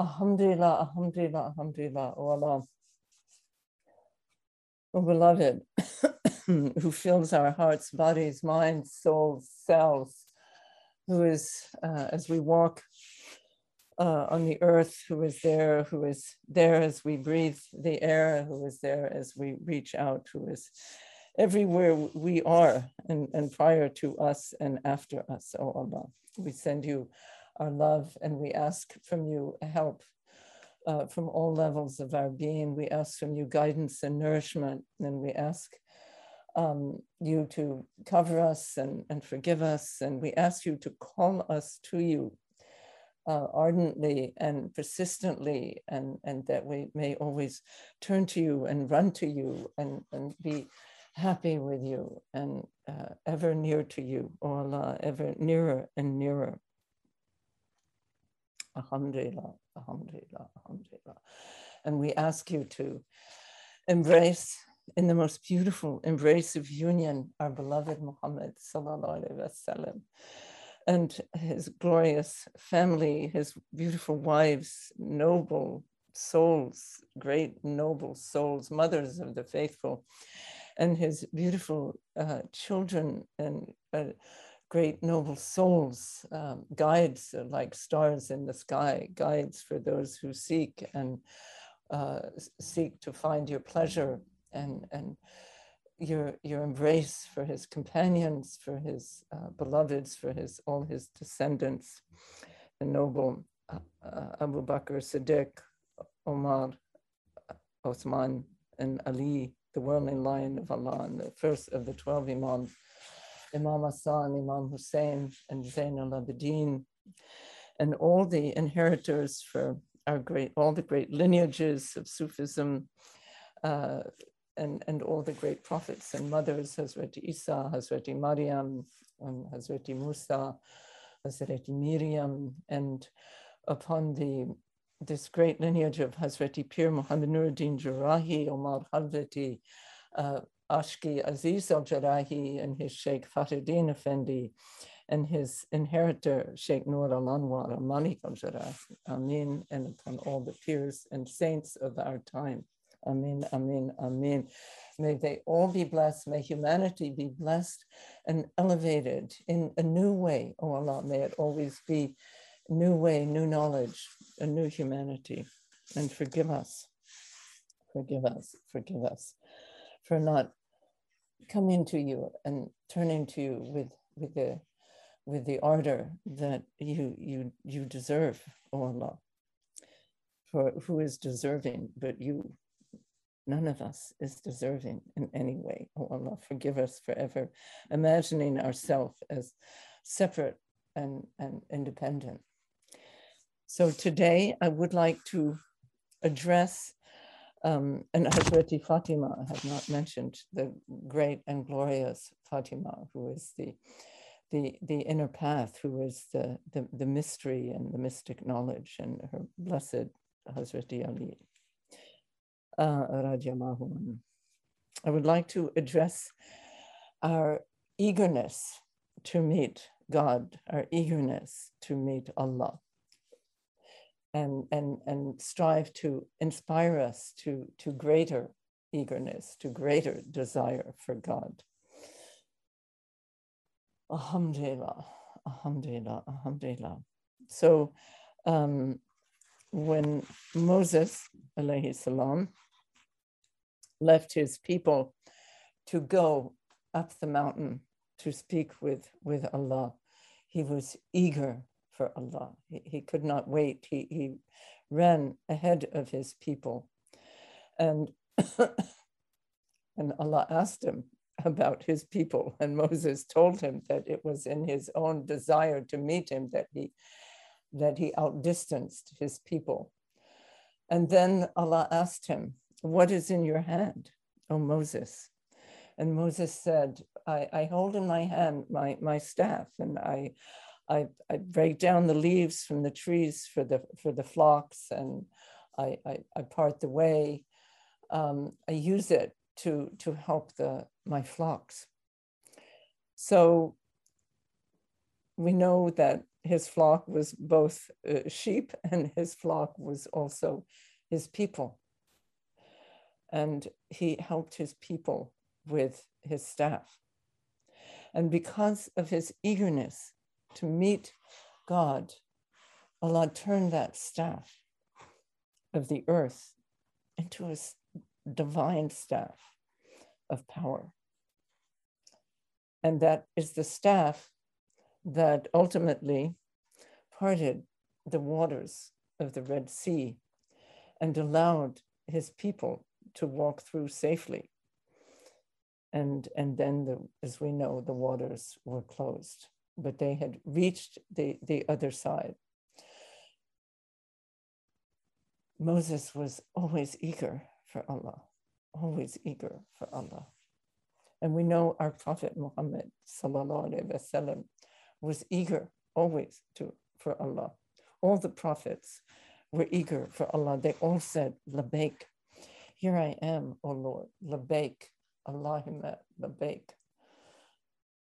Alhamdulillah, Alhamdulillah, Alhamdulillah, O Allah. O beloved, who fills our hearts, bodies, minds, souls, selves, who is, as we walk on the earth, who is there as we breathe the air, who is there as we reach out, who is everywhere we are and prior to us and after us, O Allah. We send you our love and we ask from you help from all levels of our being. We ask from you guidance and nourishment, and we ask you to cover us and forgive us, and we ask you to call us to you ardently and persistently, and that we may always turn to you and run to you and be happy with you and ever near to you, O Allah, ever nearer and nearer. Alhamdulillah, Alhamdulillah, Alhamdulillah. And we ask you to embrace in the most beautiful embrace of union our beloved Muhammad sallallahu alaihi wasallam and his glorious family, his beautiful wives, noble souls, great noble souls, mothers of the faithful, and his beautiful children and great noble souls, guides like stars in the sky, guides for those who seek and seek to find your pleasure and your embrace for his companions, for his beloveds, for his all his descendants, the noble Abu Bakr, Siddiq, Omar, Osman, and Ali, the wormling lion of Allah, and the first of the 12 Imams, Imam Hassan, Imam Hussein, and Zainul Abidin, and all the inheritors for our great, all the great lineages of Sufism, and all the great prophets and mothers, Hazrat Isa, Hazrat Maryam, Hazrat Musa, Hazrat Maryam, and upon this great lineage of Hazrat Pir Muhammad Nuruddin Jirahi, Omar Halveti, Ashki Aziz al-Jarahi, and his Sheikh Fatidin Effendi, and his inheritor, Sheikh Nour Al-Anwar Amani al-Jarahi, Amin, and upon all the peers and saints of our time. Amin, Amin, Amin. May they all be blessed. May humanity be blessed and elevated in a new way. Oh Allah, may it always be a new way, new knowledge, a new humanity. And forgive us, forgive us, forgive us for not coming to you and turning to you with the ardor that you deserve, O Allah. For who is deserving but you? None of us is deserving in any way. O Allah, forgive us forever, imagining ourselves as separate and independent. So today I would like to address and Hazreti Fatima. I have not mentioned the great and glorious Fatima, who is the inner path, who is the mystery and the mystic knowledge, and her blessed Hazreti Ali. I would like to address our eagerness to meet God, our eagerness to meet Allah, and strive to inspire us to greater eagerness, to greater desire for God. Alhamdulillah, Alhamdulillah, Alhamdulillah. So when Moses, alayhi salam, left his people to go up the mountain to speak with Allah, he was eager for Allah. He could not wait. He ran ahead of his people. And Allah asked him about his people. And Moses told him that it was in his own desire to meet him that he outdistanced his people. And then Allah asked him, "What is in your hand, O Moses?" And Moses said, I hold in my hand my staff, and I break down the leaves from the trees for the flocks, and I part the way. I use it to help my flocks. So we know that his flock was both sheep, and his flock was also his people. And he helped his people with his staff. And because of his eagerness to meet God, Allah turned that staff of the earth into a divine staff of power. And that is the staff that ultimately parted the waters of the Red Sea and allowed his people to walk through safely. And then, as we know, the waters were closed, but they had reached the other side. Moses was always eager for Allah, always eager for Allah. And we know our Prophet Muhammad, sallallahu alaihi wasallam, was eager always for Allah. All the prophets were eager for Allah. They all said, Labaik, here I am, O Lord, Labaik, Allahima, Labaik.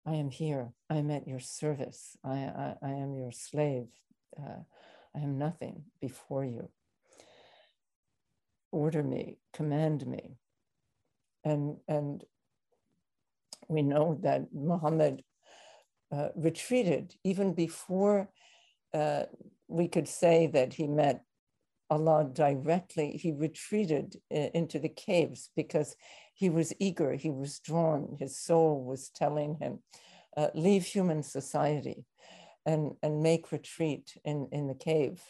I am here, I am at your service. I am your slave. I am nothing before you. Order me, command me. And we know that Muhammad retreated even before we could say that he met Allah directly. He retreated into the caves because he was eager, he was drawn, his soul was telling him, leave human society and make retreat in the cave.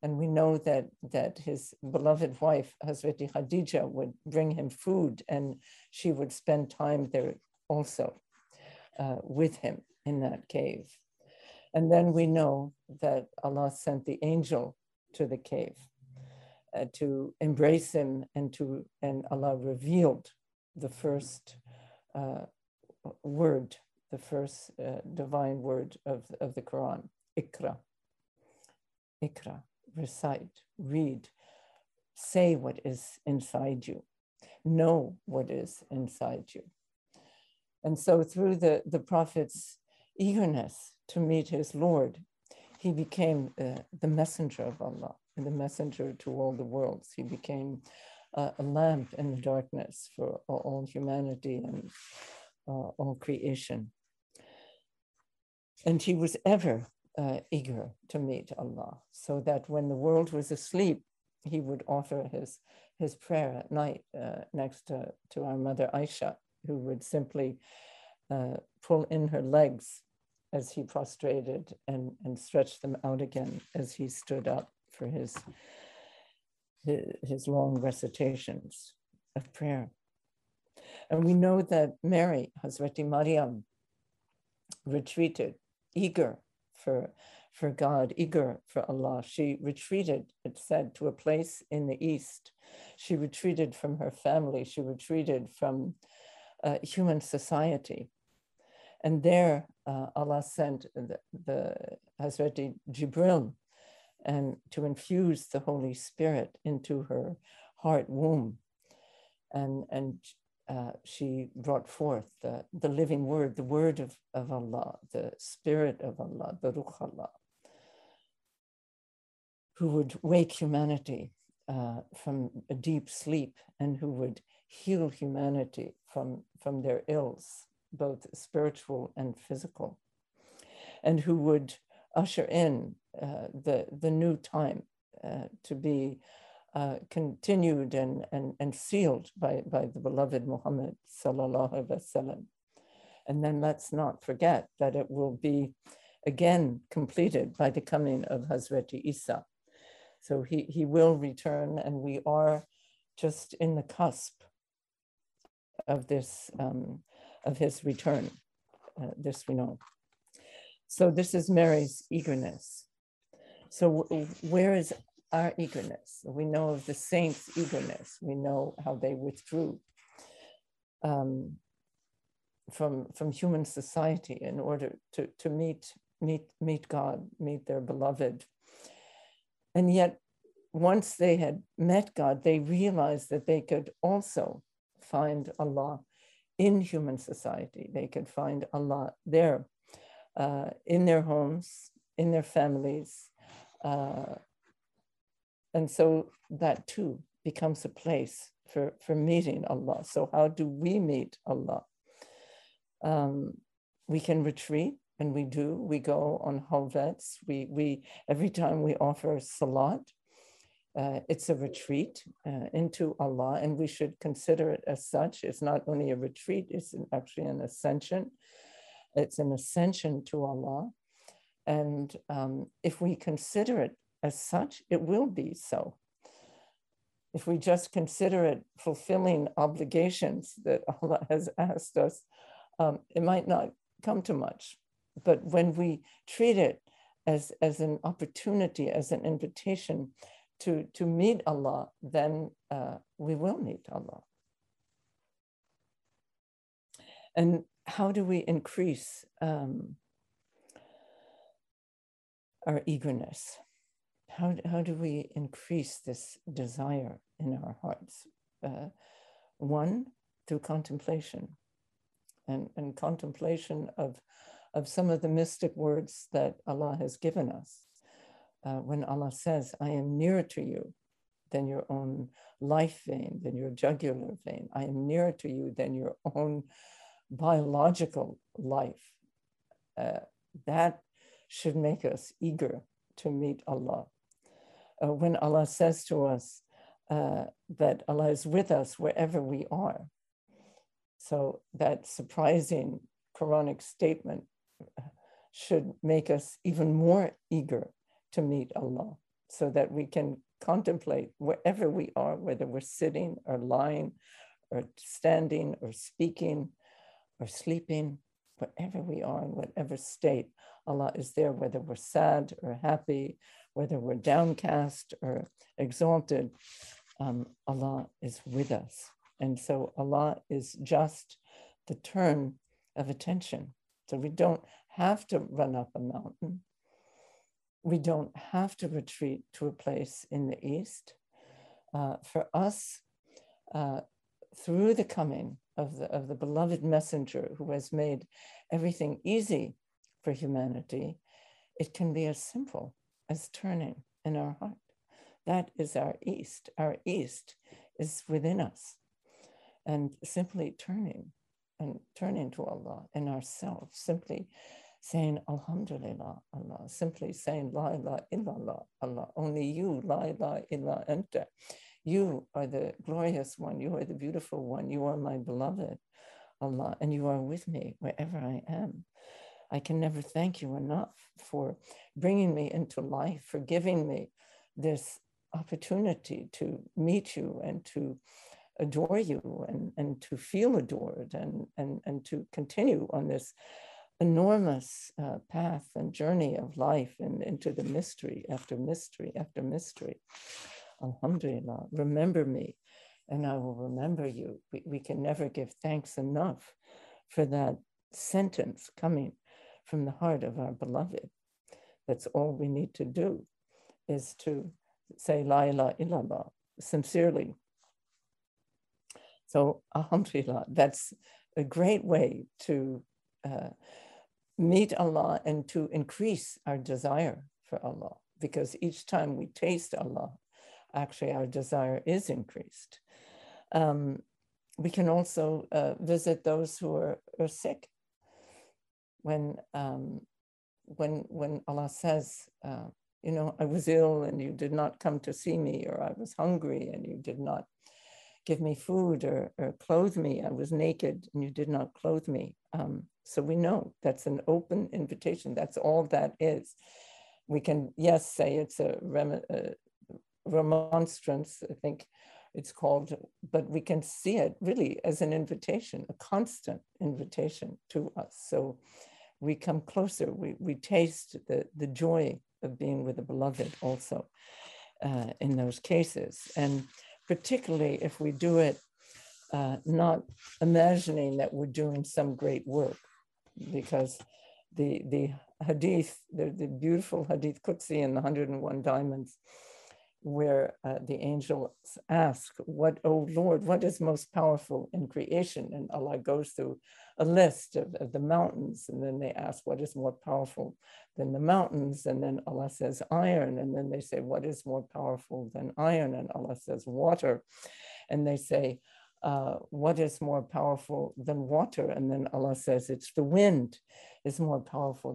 And we know that his beloved wife, Hazreti Khadija, would bring him food, and she would spend time there also with him in that cave. And then we know that Allah sent the angel to the cave to embrace him, and Allah revealed the first word, the first divine word of the Quran, ikra. Ikra. Recite, read, say what is inside you, know what is inside you. And so through the Prophet's eagerness to meet his Lord, he became the messenger of Allah and the messenger to all the worlds. He became a lamp in the darkness for all humanity and all creation. And he was ever eager to meet Allah, so that when the world was asleep, he would offer his prayer at night next to our mother Aisha, who would simply pull in her legs as he prostrated and stretch them out again as he stood up for his long recitations of prayer. And we know that Mary, Hazreti Maryam, retreated, eager for God, eager for Allah. She retreated, it said, to a place in the east. She retreated from her family. She retreated from human society. And there Allah sent the Hazreti Jibril and to infuse the Holy Spirit into her heart womb. And she brought forth the living word, the word of Allah, the spirit of Allah, the Ruha Allah, who would wake humanity from a deep sleep and who would heal humanity from their ills, both spiritual and physical, and who would usher in the new time to be continued and sealed by the beloved Muhammad, sallallahu alaihi wasallam. And then let's not forget that it will be again completed by the coming of Hazreti Isa. So he will return, and we are just in the cusp of this, of his return. This we know. So this is Mary's eagerness. So where is our eagerness? We know of the saints' eagerness. We know how they withdrew from human society in order to meet God, meet their beloved. And yet, once they had met God, they realized that they could also find Allah in human society. They could find Allah there, in their homes, in their families. And so that too becomes a place for meeting Allah. So how do we meet Allah? We can retreat, and we do. We go on halvets. We every time we offer salat, it's a retreat into Allah, and we should consider it as such. It's not only a retreat, it's actually an ascension. It's an ascension to Allah. And if we consider it as such, it will be so. If we just consider it fulfilling obligations that Allah has asked us, it might not come to much. But when we treat it as an opportunity, as an invitation to meet Allah, then we will meet Allah. And how do we increase our eagerness? How do we increase this desire in our hearts? One, through contemplation, and contemplation of some of the mystic words that Allah has given us. When Allah says, I am nearer to you than your own life vein, than your jugular vein. I am nearer to you than your own biological life. That should make us eager to meet Allah. When Allah says to us that Allah is with us wherever we are. So that surprising Quranic statement should make us even more eager to meet Allah, so that we can contemplate wherever we are, whether we're sitting or lying or standing or speaking or sleeping, wherever we are, in whatever state, Allah is there, whether we're sad or happy, whether we're downcast or exalted, Allah is with us. And so Allah is just the turn of attention. So we don't have to run up a mountain. We don't have to retreat to a place in the East. For us, through the coming of the beloved messenger who has made everything easy for humanity, it can be as simple as turning in our heart. That is our East. Our East is within us. And simply turning and turning to Allah in ourselves, simply saying, Alhamdulillah, Allah, simply saying, La ilaha illallah, Allah, only you, La ilaha illa anta. You are the glorious one. You are the beautiful one. You are my beloved, Allah, and you are with me wherever I am. I can never thank you enough for bringing me into life, for giving me this opportunity to meet you and to adore you and to feel adored and to continue on this enormous path and journey of life and into the mystery after mystery after mystery. Alhamdulillah, remember me and I will remember you. We can never give thanks enough for that sentence coming from the heart of our beloved. That's all we need to do, is to say La ilaha illallah sincerely. So Alhamdulillah, that's a great way to meet Allah and to increase our desire for Allah, because each time we taste Allah, actually our desire is increased. We can also visit those who are sick. When Allah says, you know, I was ill and you did not come to see me, or I was hungry and you did not give me food or clothe me, I was naked and you did not clothe me. So we know that's an open invitation. That's all that is. We can, yes, say it's a remonstrance, I think it's called, but we can see it really as an invitation, a constant invitation to us. So we come closer, we taste the joy of being with the beloved also in those cases. And particularly if we do it not imagining that we're doing some great work, because the hadith, the beautiful hadith Qudsi in the 101 Diamonds, where the angels ask, "What, O Lord, what is most powerful in creation?" And Allah goes through a list of the mountains, and then they ask, "What is more powerful than the mountains?" And then Allah says, "Iron." And then they say, "What is more powerful than iron?" And Allah says, "Water." And they say, "What is more powerful than water?" And then Allah says, "It's the wind is more powerful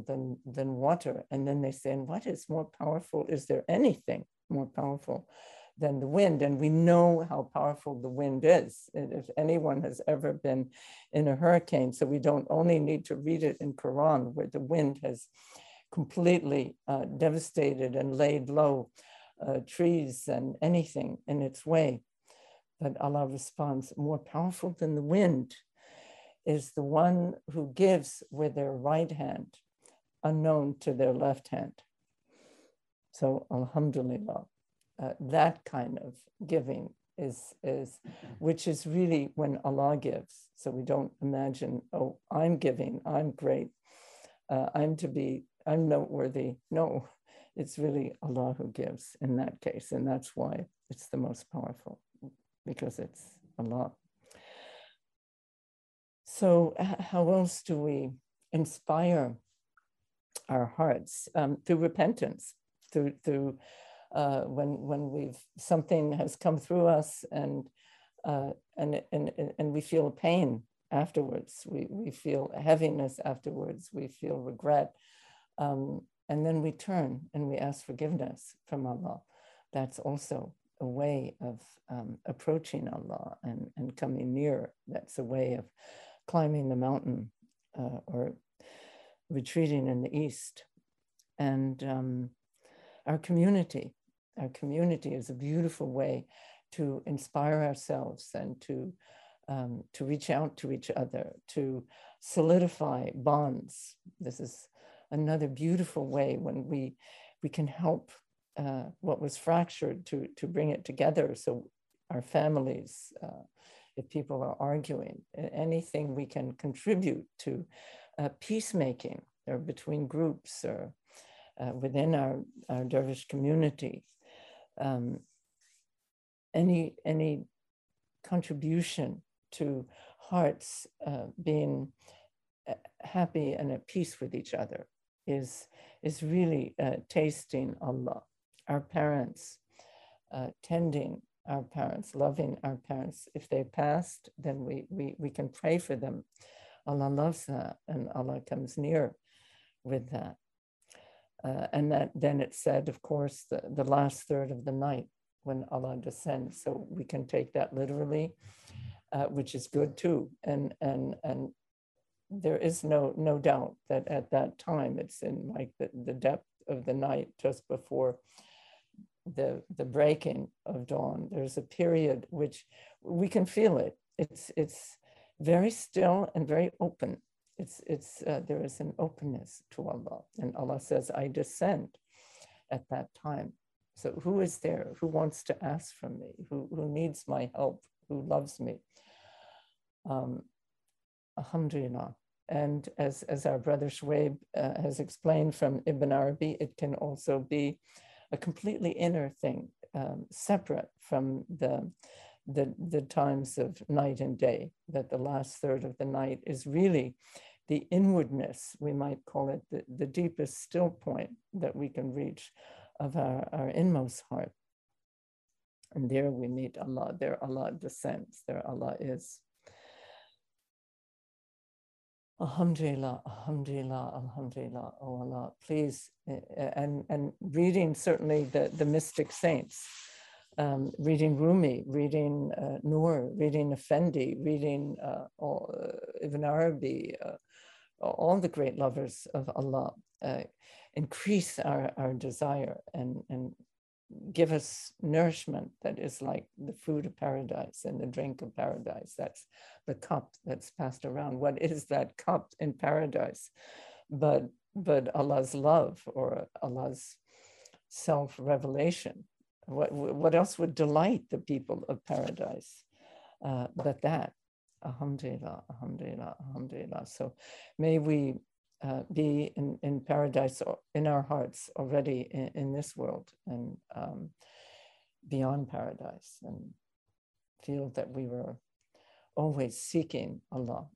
than water." And then they say, "And what is more powerful? Is there anything more powerful than the wind?" And we know how powerful the wind is, if anyone has ever been in a hurricane. So we don't only need to read it in Quran, where the wind has completely devastated and laid low trees and anything in its way. But Allah responds, more powerful than the wind is the one who gives with their right hand, unknown to their left hand. So Alhamdulillah, that kind of giving is, which is really when Allah gives. So we don't imagine, oh, I'm giving, I'm great, I'm noteworthy. No, it's really Allah who gives in that case. And that's why it's the most powerful, because it's Allah. So how else do we inspire our hearts? Through repentance. When something has come through us and we feel pain afterwards, we feel heaviness afterwards, we feel regret, and then we turn and we ask forgiveness from Allah. That's also a way of approaching Allah and coming nearer. That's a way of climbing the mountain or retreating in the east. And Our community is a beautiful way to inspire ourselves and to reach out to each other, to solidify bonds. This is another beautiful way when we can help what was fractured to bring it together. So our families, if people are arguing, anything we can contribute to peacemaking or between groups or within our dervish community, any contribution to hearts being happy and at peace with each other is really tasting Allah. Our parents, tending our parents, loving our parents. If they passed, then we can pray for them. Allah loves that, and Allah comes near with that. And that then it said, of course, the last third of the night when Allah descends. So we can take that literally, which is good too. And there is no doubt that at that time, it's in like the depth of the night, just before the breaking of dawn. There's a period which we can feel it. It's very still and very open. There is an openness to Allah, and Allah says, I descend at that time. So who is there? Who wants to ask from me? Who needs my help? Who loves me? Alhamdulillah. And as our brother Shweib has explained from Ibn Arabi, it can also be a completely inner thing, separate from the times of night and day, that the last third of the night is really the inwardness, we might call it the deepest still point that we can reach of our inmost heart. And there we meet Allah, there Allah descends, there Allah is. Alhamdulillah, Alhamdulillah, Alhamdulillah, oh Allah, please. And reading certainly the mystic saints, reading Rumi, reading Noor, reading Effendi, reading Ibn Arabi, all the great lovers of Allah, increase our desire and give us nourishment that is like the food of paradise and the drink of paradise. That's the cup that's passed around. What is that cup in paradise but Allah's love or Allah's self-revelation? What else would delight the people of paradise but that? Alhamdulillah, Alhamdulillah, Alhamdulillah. So may we be in paradise in our hearts already in this world, and beyond paradise, and feel that we were always seeking Allah's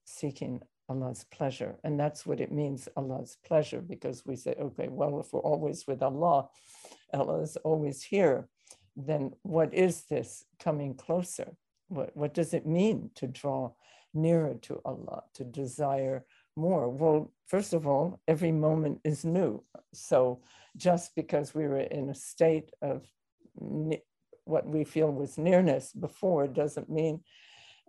pleasure. And that's what it means, Allah's pleasure, because we say, okay, well, if we're always with Allah, Allah is always here, then what is this coming closer? What does it mean to draw nearer to Allah, to desire more? Well, first of all, every moment is new. So just because we were in a state of what we feel was nearness before doesn't mean,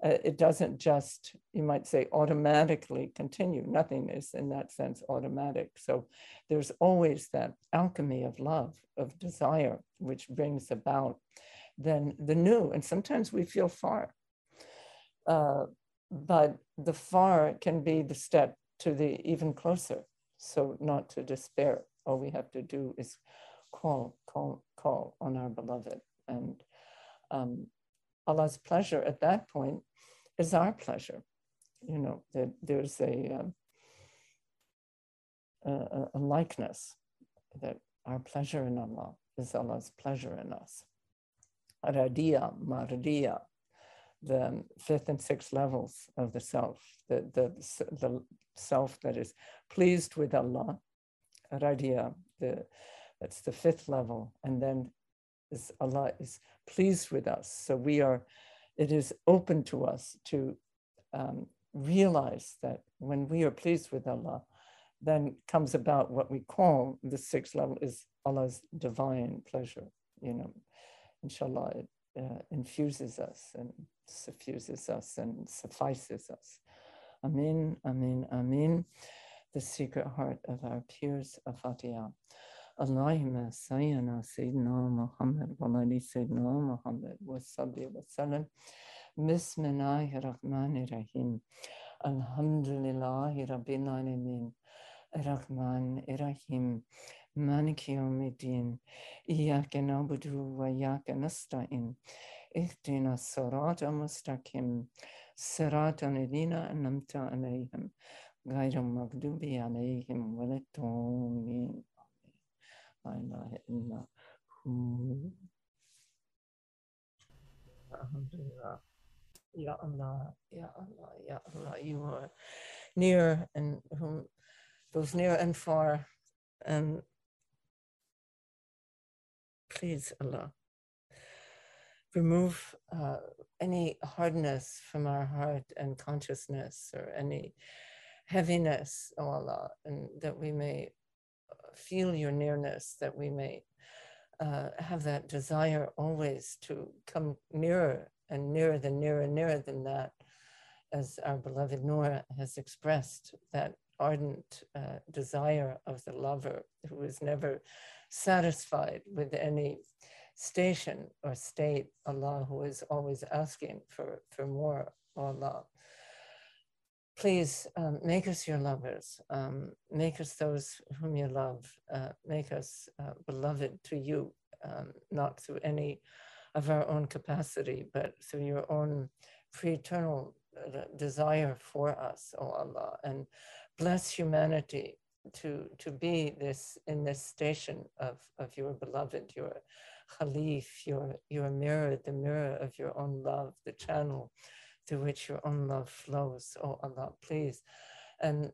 it doesn't just, you might say, automatically continue. Nothing is in that sense automatic. So there's always that alchemy of love, of desire, which brings about then the new. And sometimes we feel far, but the far can be the step to the even closer. So not to despair. All we have to do is call on our beloved. And Allah's pleasure at that point is our pleasure. You know, that there's a likeness, that our pleasure in Allah is Allah's pleasure in us. Aradiyah, Maradiyah, the fifth and sixth levels of the self, the self that is pleased with Allah. Aradiyah, that's the fifth level. And then Allah is pleased with us. So it is open to us to realize that when we are pleased with Allah, then comes about what we call the sixth level is Allah's divine pleasure. You know, inshallah, it infuses us and suffuses us and suffices us. Amin, amin, amin. The secret heart of our peers of Fatiha. Allahima sayyana sayyidina Muhammad wa ali sayyidina Muhammad wa salli wa sallam. Bismillahir Rahmanir Rahim. Alhamdulillahi Rabbil Alameen. Ar-Rahman Ar-Rahim. Maliki Yawmiddin. Iyyaka na'budu wa iyyaka nasta'in. Ihdina as-sirata al-mustaqim. Sirata alladhina an'amta 'alayhim. Ghayril maghdubi 'alayhim waladdallin. Alhamdulillah. Ya Allah, Ya Allah, Ya Allah, you are near, and whom those near and far, and please Allah, remove any hardness from our heart and consciousness, or any heaviness, O Allah, and that we may feel your nearness, that we may have that desire always to come nearer and nearer than nearer and nearer than that, as our beloved Noor has expressed, that ardent desire of the lover who is never satisfied with any station or state, Allah, who is always asking for more, Allah. Please make us your lovers, make us those whom you love, make us beloved to you, not through any of our own capacity, but through your own pre-eternal desire for us, O Allah, and bless humanity to be this in this station of your beloved, your Khalif, your mirror, the mirror of your own love, the channel through which your own love flows, O Allah, please. And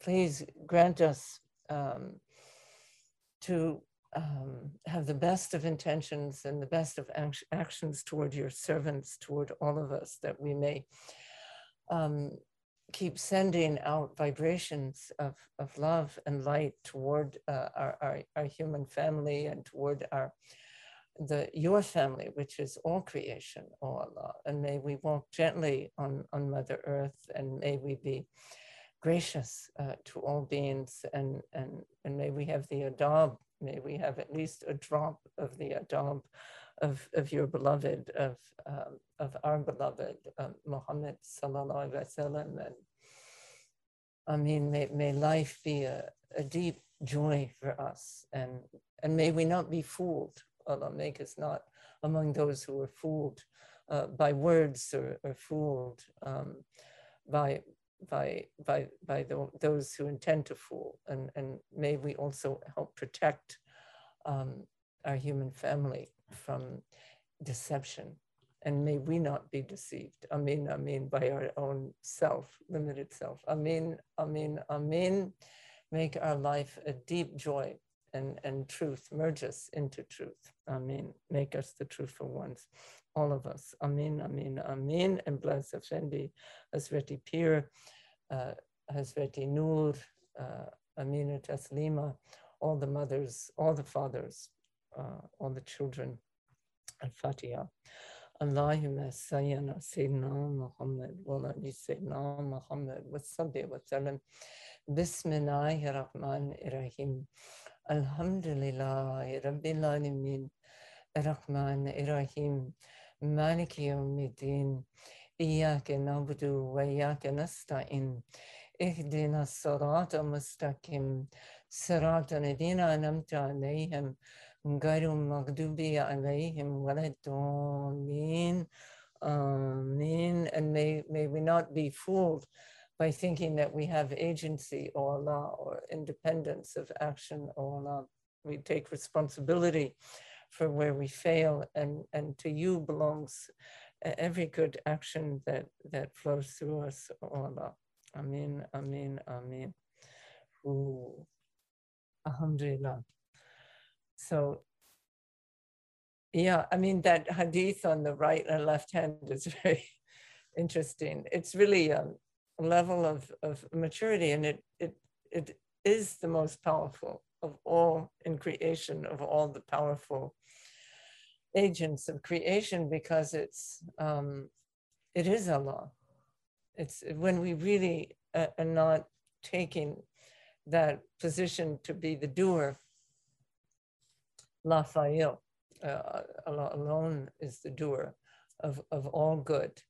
please grant us to have the best of intentions and the best of actions toward your servants, toward all of us, that we may keep sending out vibrations of love and light toward our human family and toward your family, which is all creation, O Allah. And may we walk gently on Mother Earth, and may we be gracious to all beings, and may we have the adab, may we have at least a drop of the adab of your beloved, of our beloved, Muhammad sallallahu alaihi wasallam. And I mean, may life be a deep joy for us, and may we not be fooled. Allah, make us not among those who are fooled by words, or fooled by those who intend to fool. And may we also help protect our human family from deception. And may we not be deceived. Ameen, ameen, by our own self, limited self. Ameen, ameen, ameen. Make our life a deep joy and truth. Merge us into truth. Ameen. Make us the truthful ones, all of us. Ameen, ameen, ameen. And bless Effendi, Hazreti Pir, Hazreti Noor, Amina Taslima, all the mothers, all the fathers, all the children. Al-Fatiha. Allahima sayyana sayyidina Muhammad wala ni sayyidina Muhammad wa salli wa sallam. Bismillahirrahmanirrahim. Alhamdulillahi rabbil alameen. Ar-Rahmanirrahim. Maliki yawmiddin. Iyyaka na'budu wa iyyaka nasta'in. Ihdina as-sirata mustaqim. Sirata alladhina an'amta alayhim. غير المغضوب عليهم ولا الضالين. Amen. And may we not be fooled by thinking that we have agency, O Allah, or independence of action, O Allah. We take responsibility for where we fail, and to you belongs every good action that flows through us, O Allah. Amen, amen, amen. Ooh. Alhamdulillah. So, yeah, I mean, that hadith on the right and left hand is very interesting. It's really a level of maturity, and it is the most powerful of all in creation, of all the powerful agents of creation, because it is Allah. It's when we really are not taking that position to be the doer. La Fa'il, Allah alone is the doer of all good.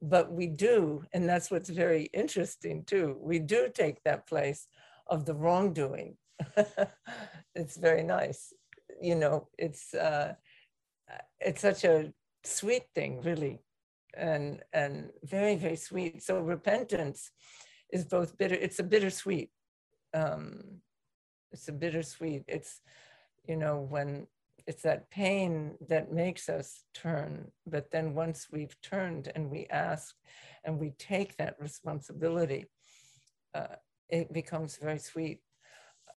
But we do, and that's what's very interesting too, we do take that place of the wrongdoing. It's very nice. You know, it's such a sweet thing, really, and very, very sweet. So repentance is both bitter, it's a bittersweet. It's a bittersweet. It's, you know, when it's that pain that makes us turn, but then once we've turned and we ask and we take that responsibility, it becomes very sweet.